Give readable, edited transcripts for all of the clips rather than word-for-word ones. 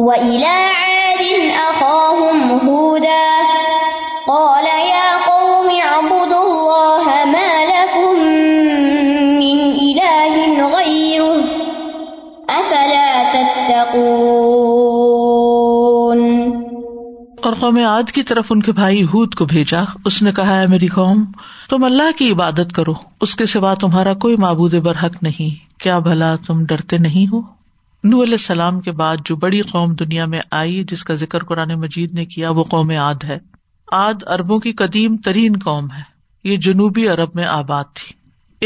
وَإِلَى عَادٍ أَخَاهُمْ هُودًا قَالَ يَا قَوْمِ اعْبُدُوا اللَّهَ مَا لَكُمْ مِنْ إِلَٰهٍ غَيْرُهُ أَفَلَا تَتَّقُونَ۔ اور قوم عاد کی طرف ان کے بھائی ہود کو بھیجا، اس نے کہا ہے میری قوم، تم اللہ کی عبادت کرو، اس کے سوا تمہارا کوئی معبود برحق نہیں، کیا بھلا تم ڈرتے نہیں ہو؟ نوح علیہ السلام کے بعد جو بڑی قوم دنیا میں آئی جس کا ذکر قرآن مجید نے کیا، وہ قوم عاد ہے۔ عاد عربوں کی قدیم ترین قوم ہے، یہ جنوبی عرب میں آباد تھی۔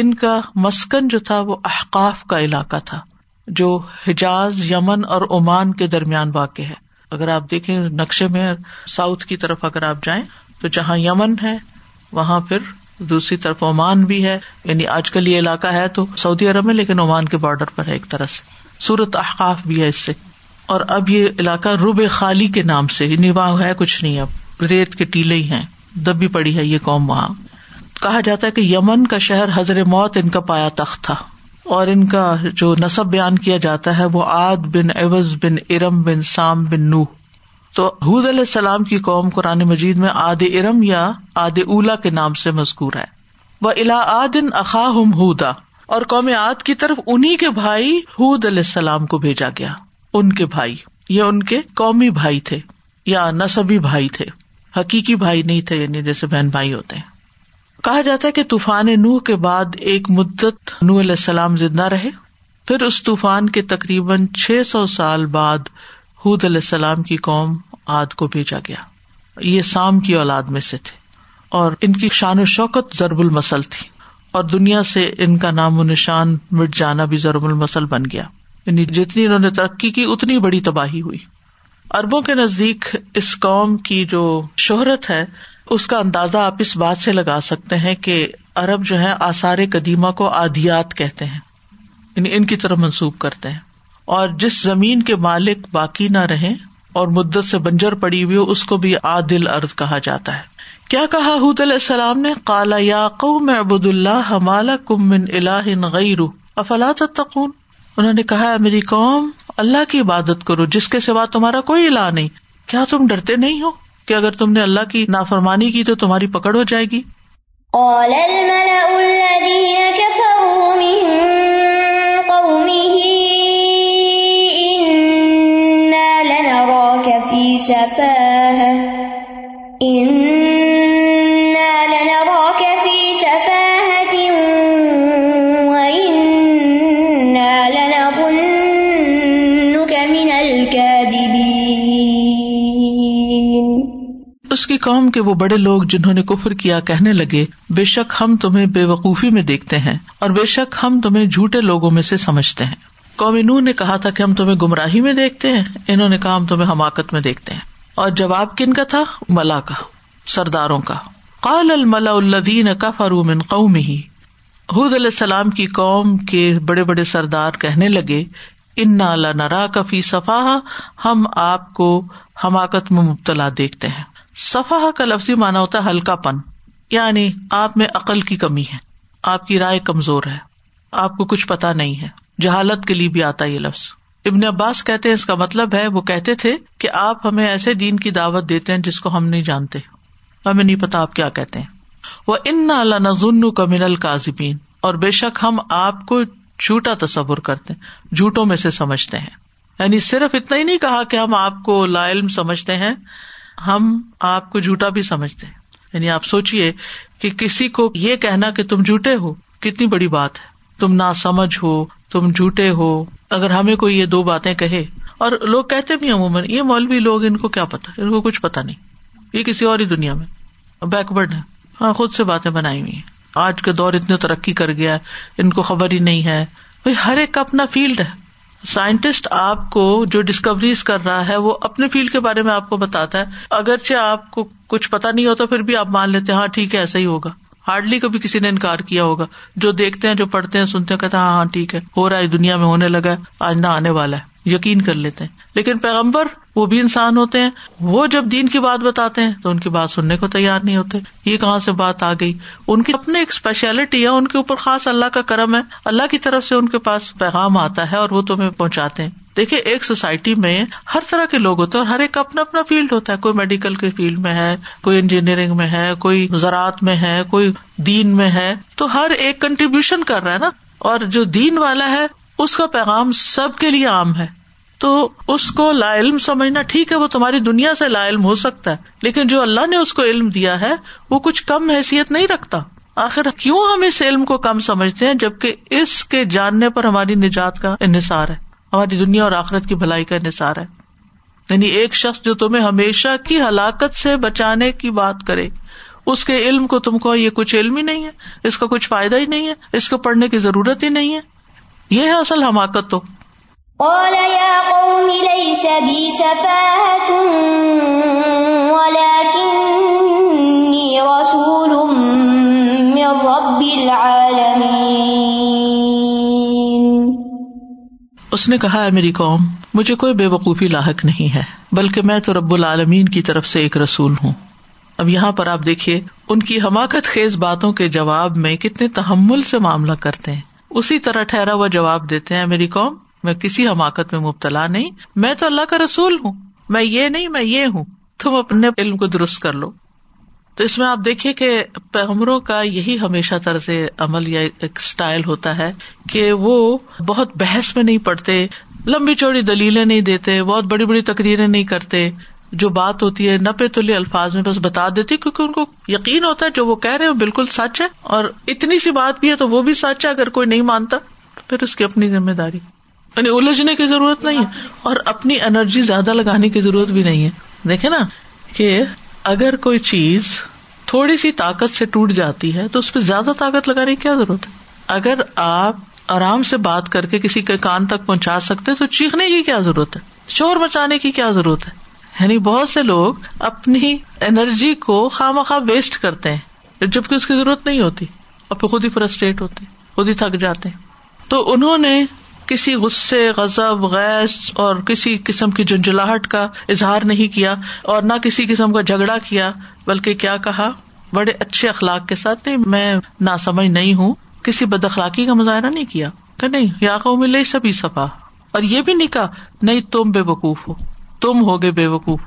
ان کا مسکن جو تھا وہ احقاف کا علاقہ تھا جو حجاز، یمن اور عمان کے درمیان واقع ہے۔ اگر آپ دیکھیں نقشے میں ساؤتھ کی طرف اگر آپ جائیں تو جہاں یمن ہے وہاں پھر دوسری طرف عمان بھی ہے، یعنی آج کل یہ علاقہ ہے تو سعودی عرب میں لیکن عمان کے بارڈر پر ہے، ایک طرح سے سورت احقاف بھی ہے اس سے۔ اور اب یہ علاقہ رب خالی کے نام سے، نواح ہے کچھ نہیں، اب ریت کے ٹیلے ہی ہیں، دبی پڑی ہے یہ قوم وہاں۔ کہا جاتا ہے کہ یمن کا شہر حضرموت ان کا پایا تخت تھا، اور ان کا جو نسب بیان کیا جاتا ہے وہ عاد بن عوض بن ارم بن سام بن نوح۔ تو ہود علیہ السلام کی قوم قرآن مجید میں عاد ارم یا عاد اولا کے نام سے مذکور ہے۔ وَإِلَىٰ عَادٍ أَخَاهُمْ هُودًا، اور قوم عاد کی طرف انہی کے بھائی ہود علیہ السلام کو بھیجا گیا۔ ان کے بھائی، یہ ان کے قومی بھائی تھے یا نسبی بھائی تھے، حقیقی بھائی نہیں تھے، یعنی جیسے بہن بھائی ہوتے ہیں۔ کہا جاتا ہے کہ طوفان نوح کے بعد ایک مدت نوح علیہ السلام زندہ رہے، پھر اس طوفان کے تقریباً 600 سال بعد ہود علیہ السلام کی قوم عاد کو بھیجا گیا۔ یہ سام کی اولاد میں سے تھے اور ان کی شان و شوکت ضرب المثل تھی، اور دنیا سے ان کا نام و نشان مٹ جانا بھی ضرب المثل بن گیا، یعنی جتنی انہوں نے ترقی کی اتنی بڑی تباہی ہوئی۔ عربوں کے نزدیک اس قوم کی جو شہرت ہے اس کا اندازہ آپ اس بات سے لگا سکتے ہیں کہ عرب جو ہے آثار قدیمہ کو عادیات کہتے ہیں، یعنی ان کی طرف منسوب کرتے ہیں، اور جس زمین کے مالک باقی نہ رہیں اور مدت سے بنجر پڑی ہوئی ہو اس کو بھی عادل ارض کہا جاتا ہے۔ کیا کہا ہود علیہ السلام نے؟ قال یا قوم اعبدوا اللہ ما لکم من الہ غیرہ افلا تتقون، انہوں نے کہا ہے میری قوم اللہ کی عبادت کرو، جس کے سوا تمہارا کوئی الہ نہیں، کیا تم ڈرتے نہیں ہو کہ اگر تم نے اللہ کی نافرمانی کی تو تمہاری پکڑ ہو جائے گی۔ قال الملأ الذین کفروا من قومه انا لنراک فی سفاہۃ اس کی قوم کے وہ بڑے لوگ جنہوں نے کفر کیا کہنے لگے، بے شک ہم تمہیں بے وقوفی میں دیکھتے ہیں اور بے شک ہم تمہیں جھوٹے لوگوں میں سے سمجھتے ہیں۔ قوم نوح نے کہا تھا کہ ہم تمہیں گمراہی میں دیکھتے ہیں، انہوں نے کہا ہم تمہیں حماقت میں دیکھتے ہیں۔ اور جواب کن کا تھا؟ ملا کا، سرداروں کا۔ قال الملأ الذین کفروا من قومه، ہود علیہ السلام کی قوم کے بڑے بڑے سردار کہنے لگے، انا لنراک فی سفاہۃ، ہم آپ کو حماقت میں مبتلا دیکھتے ہیں۔ صفحہ کا لفظی معنی ہوتا ہے ہلکا پن، یعنی آپ میں عقل کی کمی ہے، آپ کی رائے کمزور ہے، آپ کو کچھ پتا نہیں ہے، جہالت کے لیے بھی آتا یہ لفظ۔ ابن عباس کہتے ہیں اس کا مطلب ہے، وہ کہتے تھے کہ آپ ہمیں ایسے دین کی دعوت دیتے ہیں جس کو ہم نہیں جانتے، ہمیں نہیں پتا آپ کیا کہتے ہیں۔ وَإِنَّا لَنَظُنُّكَ مِنَ الْكَاذِبِينَ، اور بے شک ہم آپ کو جھوٹا تصور کرتے ہیں، جھوٹوں میں سے سمجھتے ہیں، یعنی صرف اتنا ہی نہیں کہا کہ ہم آپ کو لا علم سمجھتے ہیں، ہم آپ کو جھوٹا بھی سمجھتے ہیں۔ یعنی آپ سوچئے کہ کسی کو یہ کہنا کہ تم جھوٹے ہو کتنی بڑی بات ہے، تم ناسمجھ ہو، تم جھوٹے ہو، اگر ہمیں کوئی یہ دو باتیں کہے، اور لوگ کہتے بھی عموماً یہ مولوی لوگ، ان کو کیا پتا، ان کو کچھ پتا نہیں، یہ کسی اور ہی دنیا میں بیکورڈ ہے، ہاں خود سے باتیں بنائی ہوئی ہیں، آج کا دور اتنی ترقی کر گیا ہے، ان کو خبر ہی نہیں ہے۔ بھائی ہر ایک کا اپنا فیلڈ ہے، سائنٹسٹ آپ کو جو ڈسکوریز کر رہا ہے وہ اپنے فیلڈ کے بارے میں آپ کو بتاتا ہے، اگرچہ آپ کو کچھ پتا نہیں ہوتا پھر بھی آپ مان لیتے ہیں ہاں ٹھیک ہے ایسا ہی ہوگا، ہارڈلی کبھی کسی نے انکار کیا ہوگا، جو دیکھتے ہیں جو پڑھتے ہیں سنتے ہیں کہتے ہیں ہاں ٹھیک ہے ہو رہا ہے، دنیا میں ہونے لگا ہے، آج نہ آنے والا ہے، یقین کر لیتے ہیں۔ لیکن پیغمبر وہ بھی انسان ہوتے ہیں، وہ جب دین کی بات بتاتے ہیں تو ان کی بات سننے کو تیار نہیں ہوتے، یہ کہاں سے بات آ گئی، ان کی اپنے ایک اسپیشلٹی ہے، ان کے اوپر خاص اللہ کا کرم ہے، اللہ کی طرف سے ان کے پاس پیغام آتا ہے اور وہ تمہیں پہنچاتے ہیں۔ دیکھیں ایک سوسائٹی میں ہر طرح کے لوگ ہوتے ہیں اور ہر ایک اپنا اپنا فیلڈ ہوتا ہے. کوئی میڈیکل کے فیلڈ میں ہے, کوئی انجینئرنگ میں ہے, کوئی زراعت میں ہے, کوئی دین میں ہے. تو ہر ایک کنٹریبیوشن کر رہا ہے نا, اور جو دین والا ہے اس کا پیغام سب کے لیے عام ہے. تو اس کو لا علم سمجھنا ٹھیک ہے, وہ تمہاری دنیا سے لا علم ہو سکتا ہے, لیکن جو اللہ نے اس کو علم دیا ہے وہ کچھ کم حیثیت نہیں رکھتا. آخر کیوں ہم اس علم کو کم سمجھتے ہیں, جبکہ اس کے جاننے پر ہماری نجات کا انحصار ہے, ہماری دنیا اور آخرت کی بھلائی کا انحصار ہے. یعنی ایک شخص جو تمہیں ہمیشہ کی ہلاکت سے بچانے کی بات کرے, اس کے علم کو تم کو یہ کچھ علم ہی نہیں ہے, اس کا کچھ فائدہ ہی نہیں ہے, اس کو پڑھنے کی ضرورت ہی نہیں ہے. یہ ہے اصل حماقت. تو قال يا قوم ليس بي سفاهة ولكني رسول من رب العالمين. اس نے کہا ہے میری قوم, مجھے کوئی بے وقوفی لاحق نہیں ہے, بلکہ میں تو رب العالمین کی طرف سے ایک رسول ہوں. اب یہاں پر آپ دیکھیے ان کی حماقت خیز باتوں کے جواب میں کتنے تحمل سے معاملہ کرتے ہیں. اسی طرح ٹھہرا ہوا جواب دیتے ہیں, میری قوم میں کسی حماقت میں مبتلا نہیں, میں تو اللہ کا رسول ہوں, میں یہ نہیں میں یہ ہوں, تم اپنے علم کو درست کر لو. تو اس میں آپ دیکھیں کہ پیغمبروں کا یہی ہمیشہ طرز عمل یا ایک سٹائل ہوتا ہے کہ وہ بہت بحث میں نہیں پڑتے, لمبی چوڑی دلیلیں نہیں دیتے, بہت بڑی بڑی تقریریں نہیں کرتے. جو بات ہوتی ہے نپے تلے الفاظ میں بس بتا دیتی, کیونکہ ان کو یقین ہوتا ہے جو وہ کہہ رہے ہیں بالکل سچ ہے, اور اتنی سی بات بھی ہے تو وہ بھی سچ ہے. اگر کوئی نہیں مانتا تو پھر اس کی اپنی ذمہ داری, یعنی الجھنے کی ضرورت نہیں ہے اور اپنی انرجی زیادہ لگانے کی ضرورت بھی نہیں ہے. دیکھیں نا کہ اگر کوئی چیز تھوڑی سی طاقت سے ٹوٹ جاتی ہے تو اس پہ زیادہ طاقت لگانے کی کیا ضرورت ہے. اگر آپ آرام سے بات کر کے کسی کے کان تک پہنچا سکتے تو چیخنے کی کیا ضرورت ہے, شور مچانے کی کیا ضرورت ہے. یعنی بہت سے لوگ اپنی انرجی کو خامخواہ ویسٹ کرتے ہیں جبکہ اس کی ضرورت نہیں ہوتی, اور پھر خود ہی فرسٹریٹ ہوتے, خود ہی تھک جاتے ہیں. تو انہوں نے کسی غصے, غضب, غیظ اور کسی قسم کی جنجلاہٹ کا اظہار نہیں کیا, اور نہ کسی قسم کا جھگڑا کیا, بلکہ کیا کہا, بڑے اچھے اخلاق کے ساتھ, نہیں میں ناسمجھ نہیں ہوں, کسی بد اخلاقی کا مظاہرہ نہیں کیا کہ نہیں یا قوم لیس بی سفاہ, اور یہ بھی نہیں کہا نہیں تم بے وقوف ہو, تم ہوگے بے وقوف.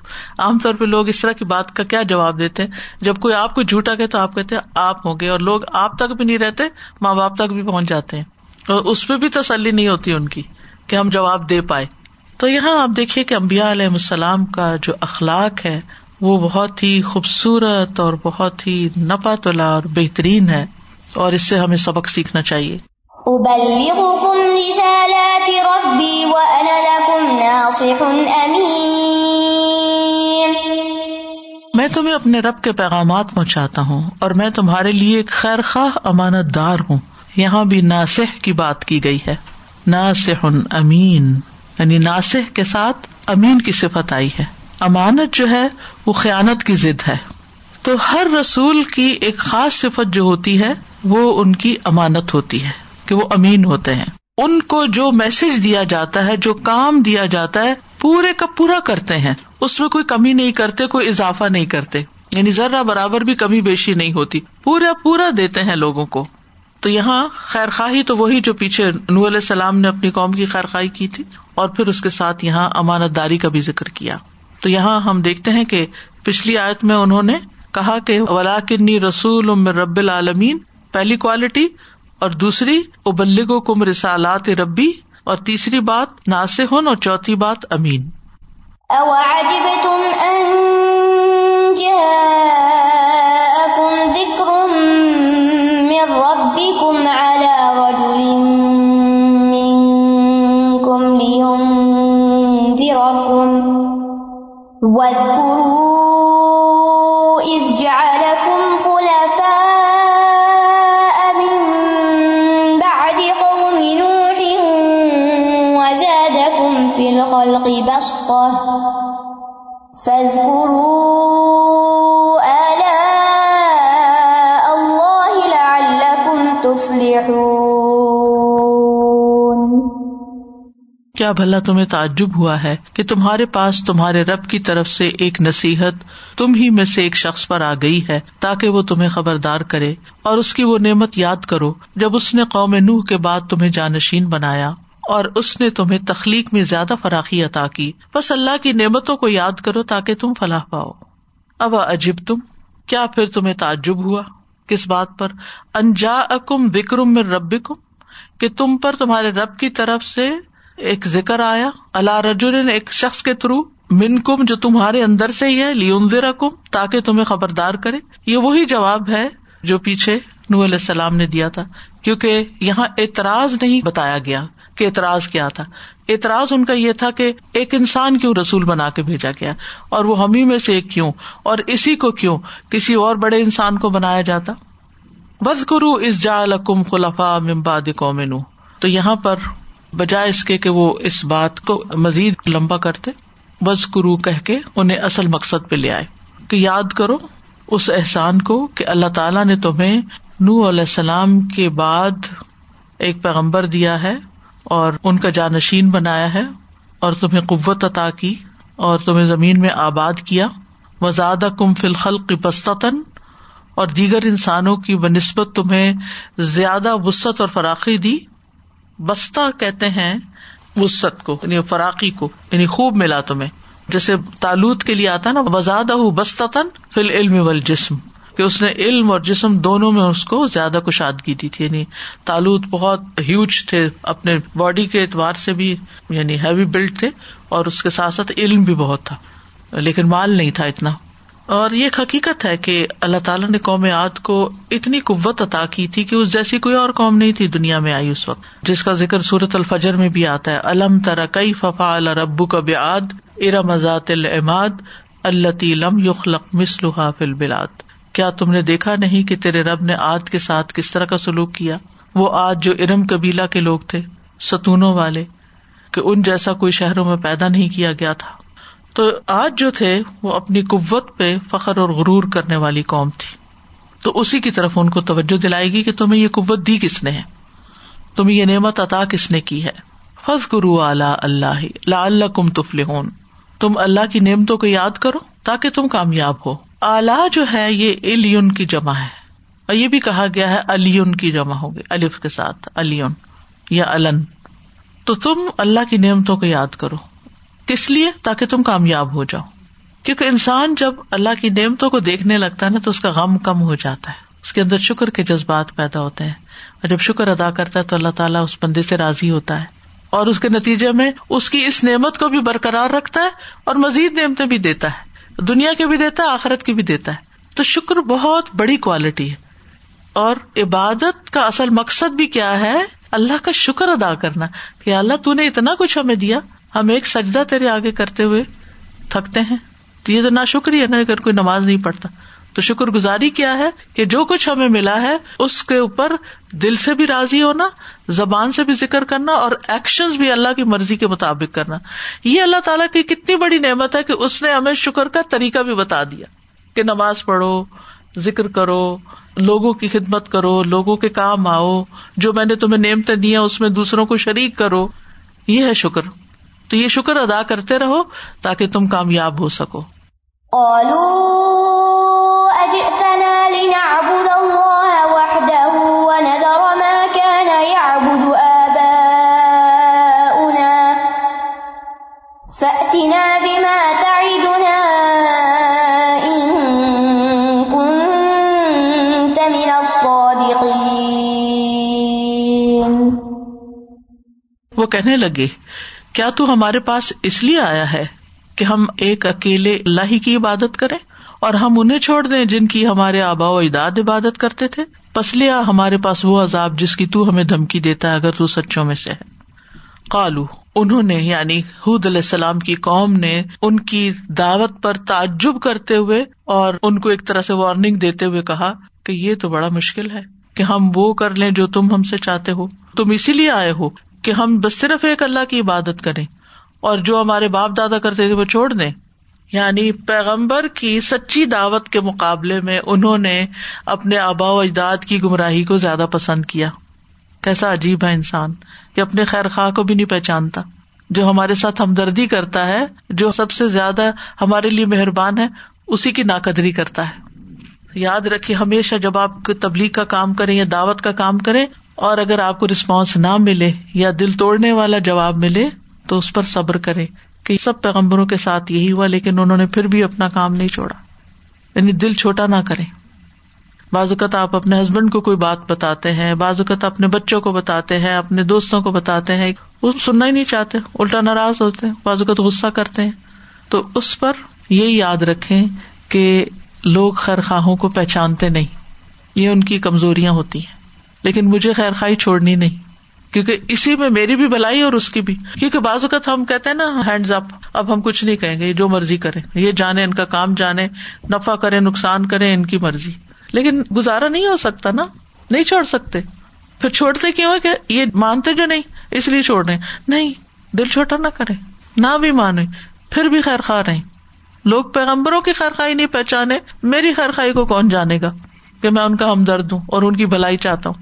عام طور پہ لوگ اس طرح کی بات کا کیا جواب دیتے ہیں, جب کوئی آپ کو جھوٹا کہے تو آپ کہتے ہیں آپ ہوں گے, اور لوگ آپ تک بھی نہیں رہتے, ماں باپ تک بھی پہنچ جاتے ہیں, اور اس پہ بھی تسلی نہیں ہوتی ان کی کہ ہم جواب دے پائے. تو یہاں آپ دیکھیے کہ انبیاء علیہ السلام کا جو اخلاق ہے وہ بہت ہی خوبصورت اور بہت ہی نپاتلا اور بہترین ہے, اور اس سے ہمیں سبق سیکھنا چاہیے. أبلغكم رسالات ربي وأنا لكم ناصح أمين. میں تمہیں اپنے رب کے پیغامات پہنچاتا ہوں اور میں تمہارے لیے ایک خیر خواہ امانت دار ہوں. یہاں بھی ناصح کی بات کی گئی ہے, ناصح امین, یعنی ناصح کے ساتھ امین کی صفت آئی ہے. امانت جو ہے وہ خیانت کی ضد ہے, تو ہر رسول کی ایک خاص صفت جو ہوتی ہے وہ ان کی امانت ہوتی ہے کہ وہ امین ہوتے ہیں. ان کو جو میسج دیا جاتا ہے, جو کام دیا جاتا ہے, پورے کا پورا کرتے ہیں, اس میں کوئی کمی نہیں کرتے, کوئی اضافہ نہیں کرتے, یعنی ذرہ برابر بھی کمی بیشی نہیں ہوتی, پورا پورا دیتے ہیں لوگوں کو. تو یہاں خیر خواہی تو وہی جو پیچھے نوح علیہ السلام نے اپنی قوم کی خیر خواہی کی تھی, اور پھر اس کے ساتھ یہاں امانت داری کا بھی ذکر کیا. تو یہاں ہم دیکھتے ہیں کہ پچھلی آیت میں انہوں نے کہا کہ ولاکنی رسول من رب العالمین, پہلی کوالٹی, اور دوسری ابلغکم رسالات ربی, اور تیسری بات ناصح, اور چوتھی بات امین. اوعجبتم ان جاءکم ذکر من ربکم علی رجل منکم لینذرکم واذکروا اذ جعلکم خلفاء فاذكروا آلاء الله لعلكم تفلحون. کیا بھلا تمہیں تعجب ہوا ہے کہ تمہارے پاس تمہارے رب کی طرف سے ایک نصیحت تم ہی میں سے ایک شخص پر آ گئی ہے تاکہ وہ تمہیں خبردار کرے, اور اس کی وہ نعمت یاد کرو جب اس نے قوم نوح کے بعد تمہیں جانشین بنایا اور اس نے تمہیں تخلیق میں زیادہ فراخی عطا کی، بس اللہ کی نعمتوں کو یاد کرو تاکہ تم فلاح پاؤ۔ اب عجب تم، کیا پھر تمہیں تعجب ہوا؟ کس بات پر؟ ان جاءکم ذکر من ربکم، کہ تم پر تمہارے رب کی طرف سے ایک ذکر آیا، الا رجل، ایک شخص کے تھرو، منکم، جو تمہارے اندر سے ہی ہے، لینذرکم، تاکہ تمہیں خبردار کرے۔ یہ وہی جواب ہے جو پیچھے نوح علیہ السلام نے دیا تھا، کیونکہ یہاں اعتراض نہیں بتایا گیا کہ اعتراض کیا تھا۔ اعتراض ان کا یہ تھا کہ ایک انسان کیوں رسول بنا کے بھیجا گیا، اور وہ ہم ہی میں سے ایک کیوں، اور اسی کو کیوں کسی اور بڑے انسان کو بنایا جاتا۔ وَاذْكُرُوا إِذْ جَعَلَكُمْ خُلَفَاءَ مِنْ بَعْدِ قَوْمِ نُوحٍ، تو یہاں پر بجائے اس کے کہ وہ اس بات کو مزید لمبا کرتے، وَاذْكُرُوا کہہ کے انہیں اصل مقصد پہ لے آئے کہ یاد کرو اس احسان کو کہ اللہ تعالیٰ نے تمہیں نوح علیہ السلام کے بعد ایک پیغمبر دیا ہے اور ان کا جانشین بنایا ہے، اور تمہیں قوت عطا کی اور تمہیں زمین میں آباد کیا، وزادکم فی الخلق بسطتاً، اور دیگر انسانوں کی بنسبت تمہیں زیادہ وسعت اور فراخی دی۔ بستہ کہتے ہیں وسعت کو، یعنی فراخی کو، یعنی خوب ملا تمہیں، جیسے طالوت کے لیے آتا نا، وزادہ بسطتاً فی العلم والجسم، کہ اس نے علم اور جسم دونوں میں اس کو زیادہ کشادگی دی تھی، یعنی طالوت بہت ہیوج تھے اپنے باڈی کے اعتبار سے بھی، یعنی ہیوی بلڈ تھے، اور اس کے ساتھ ساتھ علم بھی بہت تھا، لیکن مال نہیں تھا اتنا۔ اور یہ حقیقت ہے کہ اللہ تعالیٰ نے قوم عاد کو اتنی قوت عطا کی تھی کہ اس جیسی کوئی اور قوم نہیں تھی دنیا میں آئی اس وقت، جس کا ذکر سورۃ الفجر میں بھی آتا ہے، الم تر کیف فعل ربک بعاد ارم ذات العماد التی لم یخلق مثلھا فی البلاد، کیا تم نے دیکھا نہیں کہ تیرے رب نے عاد کے ساتھ کس طرح کا سلوک کیا، وہ عاد جو ارم قبیلہ کے لوگ تھے، ستونوں والے، کہ ان جیسا کوئی شہروں میں پیدا نہیں کیا گیا تھا۔ تو عاد جو تھے وہ اپنی قوت پہ فخر اور غرور کرنے والی قوم تھی، تو اسی کی طرف ان کو توجہ دلائے گی کہ تمہیں یہ قوت دی کس نے ہے، تمہیں یہ نعمت عطا کس نے کی ہے۔ فاذکروا آلاء اللہ لعلکم تفلحون، تم اللہ کی نعمتوں کو یاد کرو تاکہ تم کامیاب ہو۔ آلہ جو ہے یہ الیون کی جمع ہے، اور یہ بھی کہا گیا ہے الیون کی جمع ہوگی الف کے ساتھ، الیون یا الن۔ تو تم اللہ کی نعمتوں کو یاد کرو، کس لیے؟ تاکہ تم کامیاب ہو جاؤ، کیونکہ انسان جب اللہ کی نعمتوں کو دیکھنے لگتا ہے نا تو اس کا غم کم ہو جاتا ہے، اس کے اندر شکر کے جذبات پیدا ہوتے ہیں، اور جب شکر ادا کرتا ہے تو اللہ تعالیٰ اس بندے سے راضی ہوتا ہے، اور اس کے نتیجے میں اس کی اس نعمت کو بھی برقرار رکھتا ہے اور مزید نعمتیں بھی دیتا ہے، دنیا کے بھی دیتا ہے، آخرت کی بھی دیتا ہے۔ تو شکر بہت بڑی کوالٹی ہے، اور عبادت کا اصل مقصد بھی کیا ہے؟ اللہ کا شکر ادا کرنا کہ اللہ تو نے اتنا کچھ ہمیں دیا، ہم ایک سجدہ تیرے آگے کرتے ہوئے تھکتے ہیں، تو یہ تو ناشکری ہے نا، اگر کوئی نماز نہیں پڑھتا۔ تو شکر گزاری کیا ہے کہ جو کچھ ہمیں ملا ہے اس کے اوپر دل سے بھی راضی ہونا، زبان سے بھی ذکر کرنا، اور ایکشنز بھی اللہ کی مرضی کے مطابق کرنا۔ یہ اللہ تعالیٰ کی کتنی بڑی نعمت ہے کہ اس نے ہمیں شکر کا طریقہ بھی بتا دیا کہ نماز پڑھو، ذکر کرو، لوگوں کی خدمت کرو، لوگوں کے کام آؤ، جو میں نے تمہیں نعمتیں دی ہیں اس میں دوسروں کو شریک کرو، یہ ہے شکر۔ تو یہ شکر ادا کرتے رہو تاکہ تم کامیاب ہو سکو۔ اجئتنا لنعبد اللہ وحده ونذر ما كان يعبد آباؤنا فأتنا بما تعدنا ان كنت من الصادقین۔ وہ کہنے لگے کیا تو ہمارے پاس اس لیے آیا ہے کہ ہم ایک اکیلے اللہ ہی کی عبادت کریں اور ہم انہیں چھوڑ دیں جن کی ہمارے آبا و اجداد عبادت کرتے تھے، پس لیا ہمارے پاس وہ عذاب جس کی تو ہمیں دھمکی دیتا ہے اگر تو سچوں میں سے ہے۔ قالو، انہوں نے یعنی ہود علیہ السلام کی قوم نے ان کی دعوت پر تعجب کرتے ہوئے اور ان کو ایک طرح سے وارننگ دیتے ہوئے کہا کہ یہ تو بڑا مشکل ہے کہ ہم وہ کر لیں جو تم ہم سے چاہتے ہو، تم اسی لیے آئے ہو کہ ہم بس صرف ایک اللہ کی عبادت کریں اور جو ہمارے باپ دادا کرتے تھے وہ چھوڑ دیں۔ یعنی پیغمبر کی سچی دعوت کے مقابلے میں انہوں نے اپنے آبا و اجداد کی گمراہی کو زیادہ پسند کیا۔ کیسا عجیب ہے انسان کہ اپنے خیر خواہ کو بھی نہیں پہچانتا، جو ہمارے ساتھ ہمدردی کرتا ہے، جو سب سے زیادہ ہمارے لیے مہربان ہے، اسی کی ناقدری کرتا ہے۔ یاد رکھیے ہمیشہ جب آپ تبلیغ کا کام کریں یا دعوت کا کام کریں اور اگر آپ کو رسپانس نہ ملے یا دل توڑنے والا جواب ملے تو اس پر صبر کرے کہ سب پیغمبروں کے ساتھ یہی ہوا لیکن انہوں نے پھر بھی اپنا کام نہیں چھوڑا، یعنی دل چھوٹا نہ کریں. بعض اوقات آپ اپنے ہسبینڈ کو کوئی بات بتاتے ہیں، بعض اوقات اپنے بچوں کو بتاتے ہیں، اپنے دوستوں کو بتاتے ہیں، وہ سننا ہی نہیں چاہتے، الٹا ناراض ہوتے ہیں، بعض اوقات غصہ کرتے ہیں. تو اس پر یہ یاد رکھیں کہ لوگ خیرخواہوں کو پہچانتے نہیں، یہ ان کی کمزوریاں ہوتی ہیں، لیکن مجھے خیرخواہی چھوڑنی نہیں کیونکہ اسی میں میری بھی بھلائی اور اس کی بھی. کیونکہ بعض اوقات ہم کہتے ہیں نا ہینڈز اپ، اب ہم کچھ نہیں کہیں گے، جو مرضی کریں، یہ جانے ان کا کام، جانے نفع کریں نقصان کریں ان کی مرضی. لیکن گزارا نہیں ہو سکتا نا، نہیں چھوڑ سکتے. پھر چھوڑتے کیوں ہے کہ یہ مانتے جو نہیں اس لیے چھوڑ رہے نہیں. دل چھوٹا نہ کریں، نہ بھی مانیں پھر بھی خیر خواہ رہیں. لوگ پیغمبروں کی خیرخواہی نہیں پہچانے، میری خیرخواہی کو کون جانے گا کہ میں ان کا ہمدرد ہوں اور ان کی بھلائی چاہتا ہوں.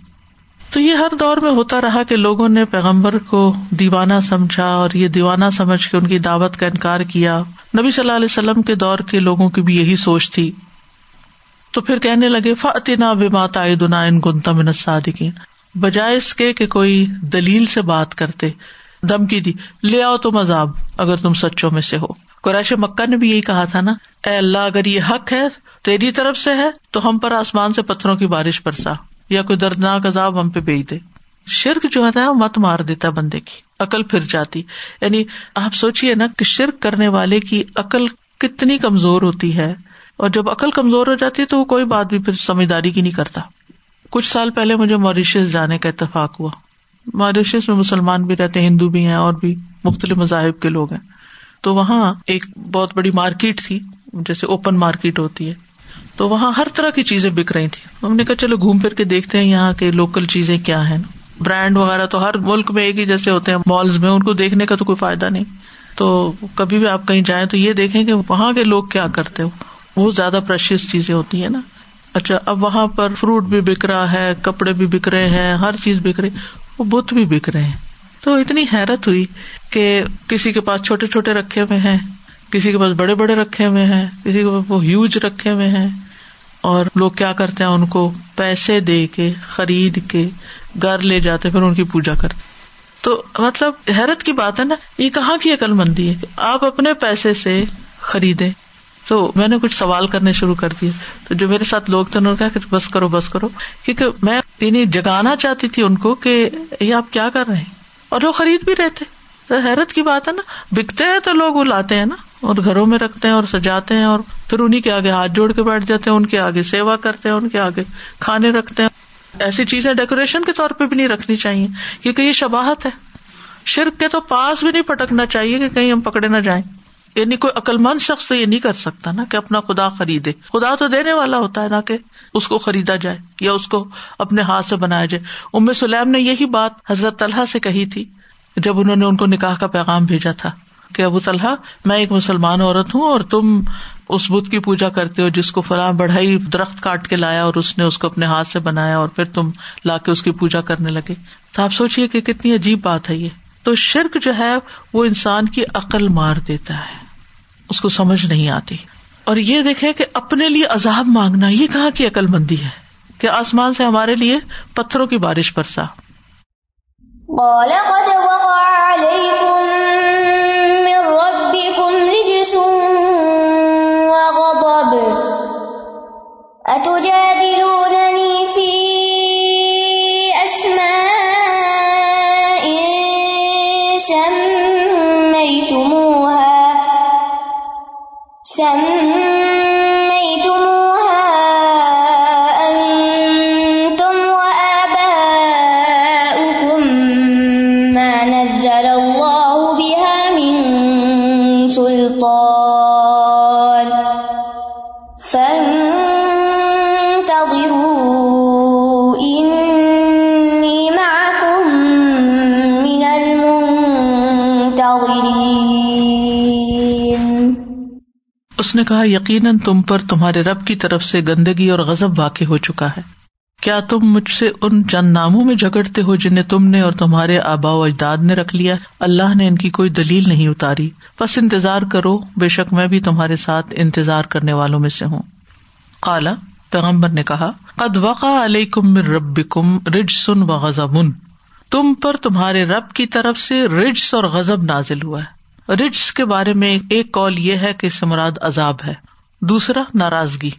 تو یہ ہر دور میں ہوتا رہا کہ لوگوں نے پیغمبر کو دیوانہ سمجھا اور یہ دیوانہ سمجھ کے ان کی دعوت کا انکار کیا. نبی صلی اللہ علیہ وسلم کے دور کے لوگوں کی بھی یہی سوچ تھی. تو پھر کہنے لگے فَأْتِنَا بِمَا تَعِدُنَا إِن كُنتَ مِنَ الصَّادِقِينَ، بجائے اس کے کوئی دلیل سے بات کرتے، دھمکی دی، لے آؤ تم عذاب اگر تم سچوں میں سے ہو. قریش مکہ نے بھی یہی کہا تھا نا، اے اللہ اگر یہ حق ہے تیری طرف سے ہے تو ہم پر آسمان سے پتھروں کی بارش برسا یا کوئی دردناک عذاب ہم پہ بھیج دے. شرک جو ہے نا مت مار دیتا بندے کی، عقل پھر جاتی. یعنی آپ سوچئے نا کہ شرک کرنے والے کی عقل کتنی کمزور ہوتی ہے، اور جب عقل کمزور ہو جاتی ہے تو وہ کوئی بات بھی پھر سمجھداری کی نہیں کرتا. کچھ سال پہلے مجھے ماریشس جانے کا اتفاق ہوا. ماریشس میں مسلمان بھی رہتے ہیں، ہندو بھی ہیں، اور بھی مختلف مذاہب کے لوگ ہیں. تو وہاں ایک بہت بڑی مارکیٹ تھی، جیسے اوپن مارکیٹ ہوتی ہے، تو وہاں ہر طرح کی چیزیں بک رہی تھی. ہم نے کہا چلو گھوم پھر کے دیکھتے ہیں یہاں کے لوکل چیزیں کیا ہیں. برانڈ وغیرہ تو ہر ملک میں ایک ہی جیسے ہوتے ہیں، مالز میں ان کو دیکھنے کا تو کوئی فائدہ نہیں. تو کبھی بھی آپ کہیں جائیں تو یہ دیکھیں کہ وہاں کے لوگ کیا کرتے ہو، وہ زیادہ پریشیس چیزیں ہوتی ہیں نا. اچھا اب وہاں پر فروٹ بھی بک رہا ہے، کپڑے بھی بک رہے ہیں، ہر چیز بک رہی، وہ بت بھی بک رہے ہیں. تو اتنی حیرت ہوئی کہ کسی کے پاس چھوٹے چھوٹے رکھے ہوئے ہیں، کسی کے پاس بڑے بڑے رکھے ہوئے ہیں، کسی کے پاس وہ ہیوج رکھے ہوئے ہیں. اور لوگ کیا کرتے ہیں، ان کو پیسے دے کے خرید کے گھر لے جاتے، پھر ان کی پوجا کرتے. تو مطلب حیرت کی بات ہے نا، یہ کہاں کی عقل مندی ہے. آپ اپنے پیسے سے خریدیں. تو میں نے کچھ سوال کرنے شروع کر دیے. تو جو میرے ساتھ لوگ تھے انہوں نے کہا کہ بس کرو بس کرو، کیونکہ میں انہیں جگانا چاہتی تھی ان کو کہ یہ آپ کیا کر رہے ہیں، اور وہ خرید بھی رہے تھے. حیرت کی بات ہے نا، بکتے ہیں تو لوگ وہ لاتے ہیں نا اور گھروں میں رکھتے ہیں اور سجاتے ہیں، اور پھر انہیں کے آگے ہاتھ جوڑ کے بیٹھ جاتے ہیں، ان کے آگے سیوا کرتے ہیں، ان کے آگے کھانے رکھتے ہیں. ایسی چیزیں ڈیکوریشن کے طور پہ بھی نہیں رکھنی چاہیے کیونکہ یہ شباہت ہے. شرک کے تو پاس بھی نہیں پٹکنا چاہیے کہ کہیں ہم پکڑے نہ جائیں. یعنی کوئی عقل مند شخص تو یہ نہیں کر سکتا نا کہ اپنا خدا خریدے. خدا تو دینے والا ہوتا ہے نا کہ اس کو خریدا جائے یا اس کو اپنے ہاتھ سے بنایا جائے. ام سلیم نے یہی بات حضرت طلحہ سے کہی تھی جب انہوں نے ان کو نکاح کا پیغام بھیجا تھا کہ ابو طلحہ میں ایک مسلمان عورت ہوں اور تم اس بت کی پوجا کرتے ہو جس کو فلاں بڑھائی درخت کاٹ کے لایا اور اس نے اس کو اپنے ہاتھ سے بنایا اور پھر تم لا کے اس کی پوجا کرنے لگے. تو آپ سوچیے کہ کتنی عجیب بات ہے یہ. تو شرک جو ہے وہ انسان کی عقل مار دیتا ہے، اس کو سمجھ نہیں آتی. اور یہ دیکھیں کہ اپنے لیے عذاب مانگنا یہ کہاں کی عقل مندی ہے کہ آسمان سے ہمارے لیے پتھروں کی بارش برسا. قَالَ قَدْ وَقَعَ عَلَيْكُمْ مِنْ رَبِّكُمْ رِجْسٌ وَغَضَبٌ أَتُجَادِلُونَنِي فِي أَسْمَاءٍ سَمَّيْتُمُوهَا أنتم وآباؤكم ما نزل الله بها من سلطان فانتظروا إني معكم من المنتظرين. اس نے کہا یقیناً تم پر تمہارے رب کی طرف سے گندگی اور غضب واقع ہو چکا ہے. کیا تم مجھ سے ان چند ناموں میں جھگڑتے ہو جنہیں تم نے اور تمہارے آبا و اجداد نے رکھ لیا؟ اللہ نے ان کی کوئی دلیل نہیں اتاری، بس انتظار کرو، بے شک میں بھی تمہارے ساتھ انتظار کرنے والوں میں سے ہوں. قالا پیغمبر نے کہا قد وقع علیکم من ربکم رجس و غضب، تم پر تمہارے رب کی طرف سے رجس اور غضب نازل ہوا ہے۔ رجس کے بارے میں ایک قول یہ ہے کہ اس سے مراد عذاب ہے، دوسرا ناراضگی،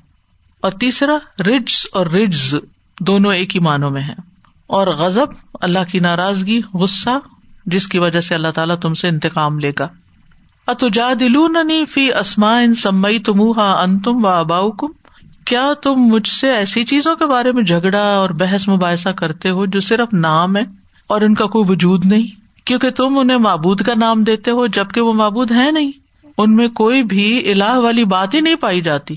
اور تیسرا رجس اور رجز دونوں ایک ہی معنوں میں ہیں، اور غضب اللہ کی ناراضگی، غصہ جس کی وجہ سے اللہ تعالیٰ تم سے انتقام لے گا۔ اتجادلوننی فی اسماء سمیتموہا انتم و آباؤکم، کیا تم مجھ سے ایسی چیزوں کے بارے میں جھگڑا اور بحث مباحثہ کرتے ہو جو صرف نام ہے اور ان کا کوئی وجود نہیں، کیونکہ تم انہیں معبود کا نام دیتے ہو جبکہ وہ معبود ہیں نہیں، ان میں کوئی بھی الہ والی بات ہی نہیں پائی جاتی،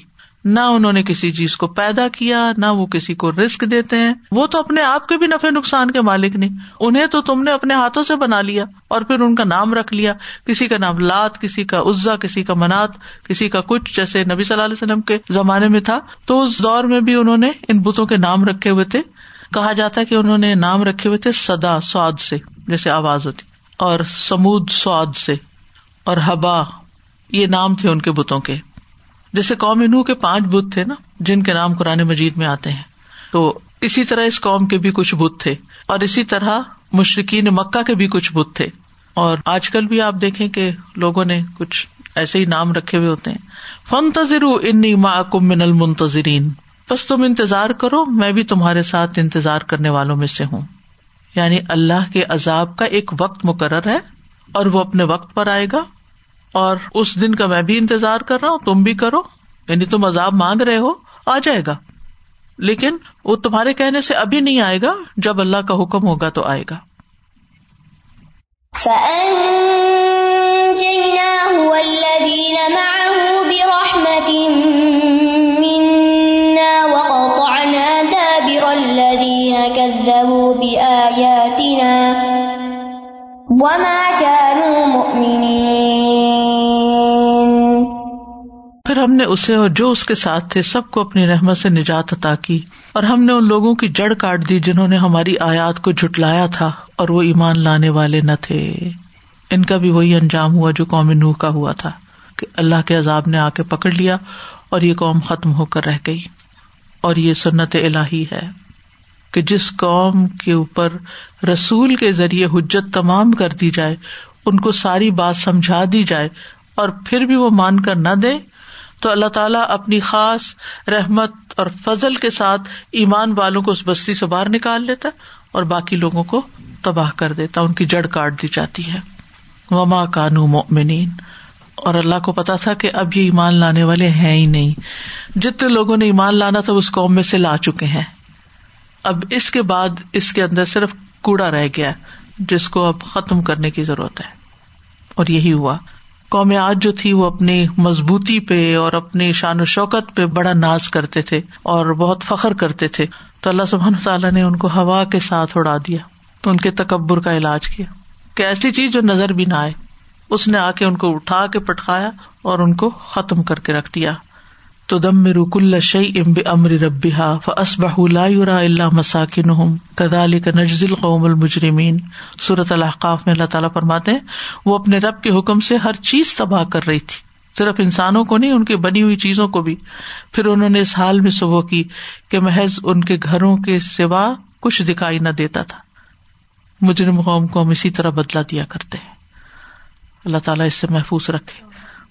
نہ انہوں نے کسی چیز کو پیدا کیا، نہ وہ کسی کو رزق دیتے ہیں، وہ تو اپنے آپ کے بھی نفع نقصان کے مالک نہیں، انہیں تو تم نے اپنے ہاتھوں سے بنا لیا اور پھر ان کا نام رکھ لیا، کسی کا نام لات، کسی کا عزا، کسی کا منات، کسی کا کچھ، جیسے نبی صلی اللہ علیہ وسلم کے زمانے میں تھا تو اس دور میں بھی انہوں نے ان بتوں کے نام رکھے ہوئے تھے۔ کہا جاتا ہے کہ انہوں نے نام رکھے ہوئے تھے صدا، سعد سے جیسے آواز ہوتی، اور سمود سعد سے، اور ہبا، یہ نام تھے ان کے بتوں کے، جیسے قوم نوح کے 5 بت تھے نا جن کے نام قرآن مجید میں آتے ہیں، تو اسی طرح اس قوم کے بھی کچھ بت تھے، اور اسی طرح مشرکین مکہ کے بھی کچھ بت تھے، اور آج کل بھی آپ دیکھیں کہ لوگوں نے کچھ ایسے ہی نام رکھے ہوئے ہوتے ہیں۔ فانتظروا انی معکم من المنتظرین، بس تم انتظار کرو، میں بھی تمہارے ساتھ انتظار کرنے والوں میں سے ہوں۔ یعنی اللہ کے عذاب کا ایک وقت مقرر ہے اور وہ اپنے وقت پر آئے گا، اور اس دن کا میں بھی انتظار کر رہا ہوں، تم بھی کرو، یعنی تم عذاب مانگ رہے ہو، آ جائے گا، لیکن وہ تمہارے کہنے سے ابھی نہیں آئے گا، جب اللہ کا حکم ہوگا تو آئے گا۔ فَأَنْجَيْنَاهُ وَالَّذِينَ مَعَهُ بِرَحْمَةٍ مِنَّا وَقَطَعْنَا دَابِرَ الَّذِينَ كَذَّبُوا بِآيَاتِنَا وَمَا كَانُوا مُؤْمِنِينَ۔ پھر ہم نے اسے اور جو اس کے ساتھ تھے سب کو اپنی رحمت سے نجات عطا کی، اور ہم نے ان لوگوں کی جڑ کاٹ دی جنہوں نے ہماری آیات کو جھٹلایا تھا اور وہ ایمان لانے والے نہ تھے۔ ان کا بھی وہی انجام ہوا جو قوم نوح کا ہوا تھا کہ اللہ کے عذاب نے آ کے پکڑ لیا اور یہ قوم ختم ہو کر رہ گئی۔ اور یہ سنت الہی ہے کہ جس قوم کے اوپر رسول کے ذریعے حجت تمام کر دی جائے، ان کو ساری بات سمجھا دی جائے اور پھر بھی وہ مان کر نہ دے، تو اللہ تعالیٰ اپنی خاص رحمت اور فضل کے ساتھ ایمان والوں کو اس بستی سے باہر نکال لیتا اور باقی لوگوں کو تباہ کر دیتا، ان کی جڑ کاٹ دی جاتی ہے۔ وما کانوا مؤمنین، اور اللہ کو پتا تھا کہ اب یہ ایمان لانے والے ہیں ہی نہیں، جتنے لوگوں نے ایمان لانا تھا اس قوم میں سے لا چکے ہیں، اب اس کے بعد اس کے اندر صرف کوڑا رہ گیا جس کو اب ختم کرنے کی ضرورت ہے۔ اور یہی ہوا، قوم عاد جو تھی وہ اپنی مضبوطی پہ اور اپنی شان و شوکت پہ بڑا ناز کرتے تھے اور بہت فخر کرتے تھے، تو اللہ سبحانہ وتعالیٰ نے ان کو ہوا کے ساتھ اڑا دیا، تو ان کے تکبر کا علاج کیا کہ ایسی چیز جو نظر بھی نہ آئے، اس نے آ کے ان کو اٹھا کے پٹکایا اور ان کو ختم کر کے رکھ دیا۔ تدمر کل شیء بامر ربھا فاصبحوا لا یری الا مساکنہم کذالک نجزی القوم المجرمین۔ سورۃ الاحقاف میں اللہ تعالیٰ فرماتے ہیں وہ اپنے رب کے حکم سے ہر چیز تباہ کر رہی تھی، صرف انسانوں کو نہیں، ان کی بنی ہوئی چیزوں کو بھی، پھر انہوں نے اس حال میں صبح کی کہ محض ان کے گھروں کے سوا کچھ دکھائی نہ دیتا تھا۔ مجرم قوم کو ہم اسی طرح بدلا دیا کرتے ہیں، اللہ تعالیٰ اس سے محفوظ رکھے۔